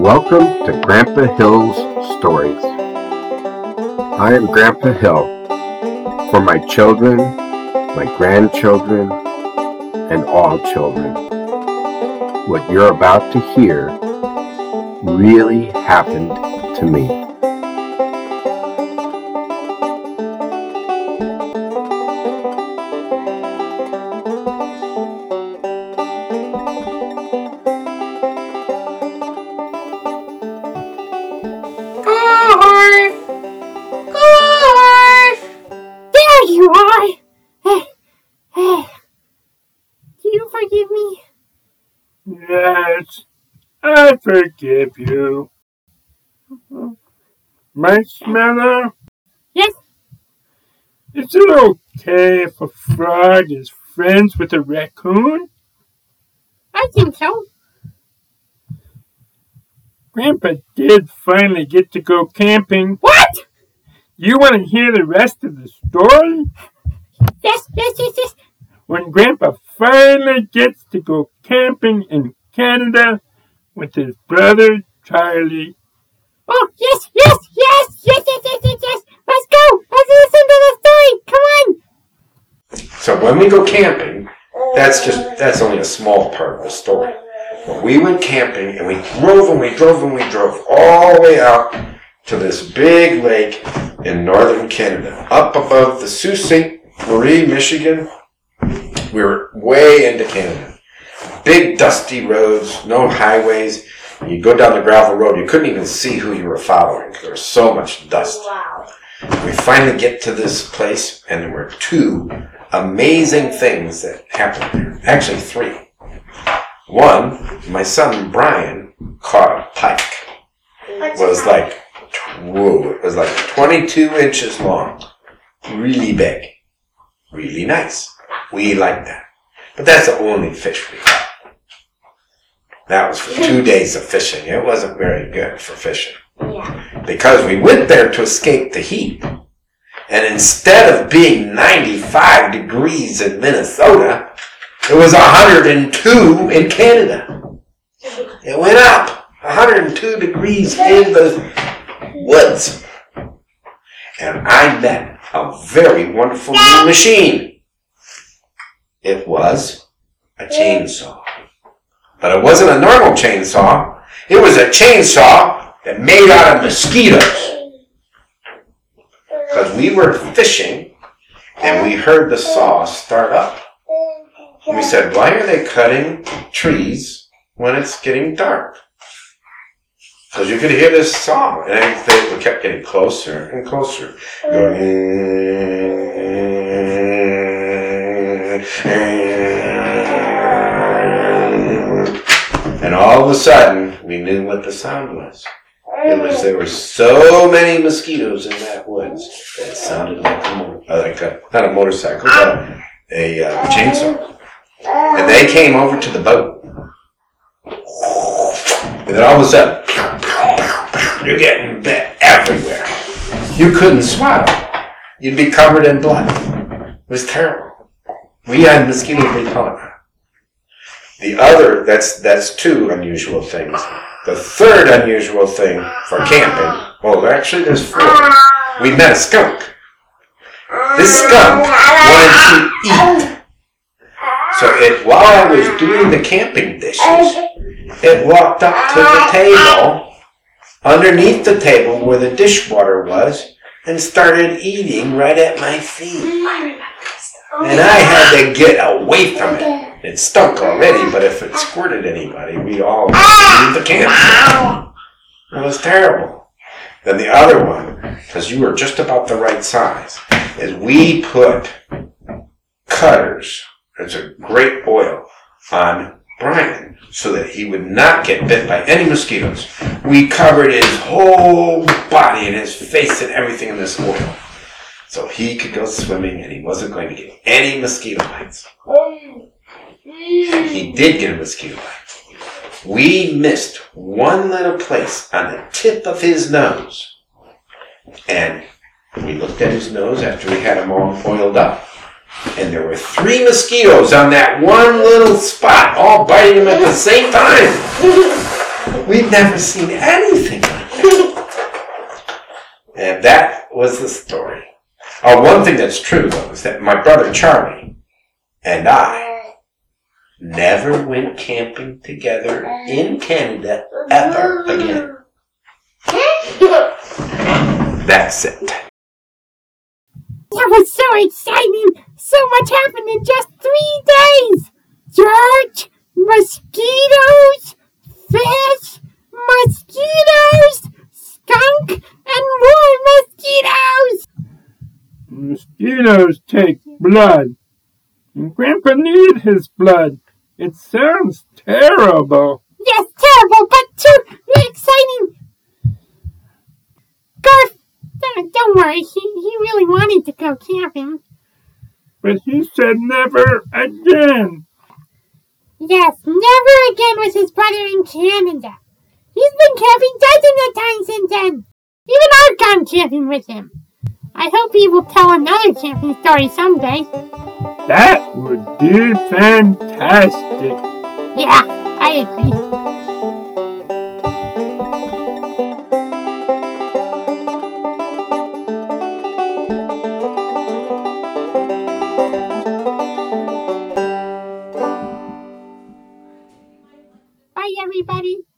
Welcome to Grandpa Hill's Stories. I am Grandpa Hill. For my children, my grandchildren, and all children, what you're about to hear really happened to me. Gorf! There you are! Hey, do you forgive me? Yes, I forgive you. Marshmallow? Yes? Is it okay if a frog is friends with a raccoon? I think so. Grandpa did finally get to go camping. What? You want to hear the rest of the story? Yes. When Grandpa finally gets to go camping in Canada with his brother Charlie. Oh, yes. Let's go. Let's listen to the story. Come on. So when we go camping, that's only a small part of the story. But we went camping and we drove all the way out to this big lake in northern Canada, up above the Sault Ste. Marie, Michigan. We were way into Canada. Big dusty roads, no highways. You go down the gravel road, you couldn't even see who you were following because there was so much dust. Wow. We finally get to this place, and there were two amazing things that happened there. Actually, three. One, my son Brian caught a pike. It was like 22 inches long. Really big. Really nice. We liked that. But that's the only fish we caught. That was for 2 days of fishing. It wasn't very good for fishing. Yeah. Because we went there to escape the heat. And instead of being 95 degrees in Minnesota, it was 102 in Canada. It went up 102 degrees in the woods. And I met a very wonderful new machine. It was a chainsaw. But it wasn't a normal chainsaw. It was a chainsaw that made out of mosquitoes. Because we were fishing and we heard the saw start up. And we said, why are they cutting trees when it's getting dark? Because you could hear this saw. And it kept getting closer and closer. And all of a sudden, we knew what the sound was. There were so many mosquitoes in that woods that it sounded like a chainsaw. And they came over to the boat. And then all of a sudden, you're getting bit everywhere. You couldn't swallow. You'd be covered in blood. It was terrible. We had mosquito repellent. The other, that's two unusual things. The third unusual thing for camping, well, actually there's four. We met a skunk. This skunk wanted to eat. So while I was doing the camping dishes, it walked up to the table, underneath the table where the dishwater was, and started eating right at my feet. And I had to get away from it. It stunk already, but if it squirted anybody, we'd all leave the camp. It was terrible. Then the other one, because you were just about the right size, is we put cutters, it's a great oil, on Brian so that he would not get bit by any mosquitoes. We covered his whole body and his face and everything in this oil. So he could go swimming and he wasn't going to get any mosquito bites. He did get a mosquito bite. We missed one little place on the tip of his nose. And we looked at his nose after we had him all oiled up. And there were three mosquitoes on that one little spot, all biting him at the same time. We've never seen anything like that. And that was the story. One thing that's true, though, is that my brother Charlie and I never went camping together in Canada ever again. That's it. That was so exciting! So much happened in just 3 days! George, mosquitoes, fish, mosquitoes, skunk, and more mosquitoes! Mosquitoes take blood. And Grandpa needed his blood. It sounds terrible. Yes, terrible, but too exciting. Gorf, don't worry, he really wanted to go camping. But he said never again. Yes, never again with his brother in Canada. He's been camping dozens of times since then. Even I've gone camping with him. I hope he will tell another camping story someday. That would be fantastic. Yeah, I agree.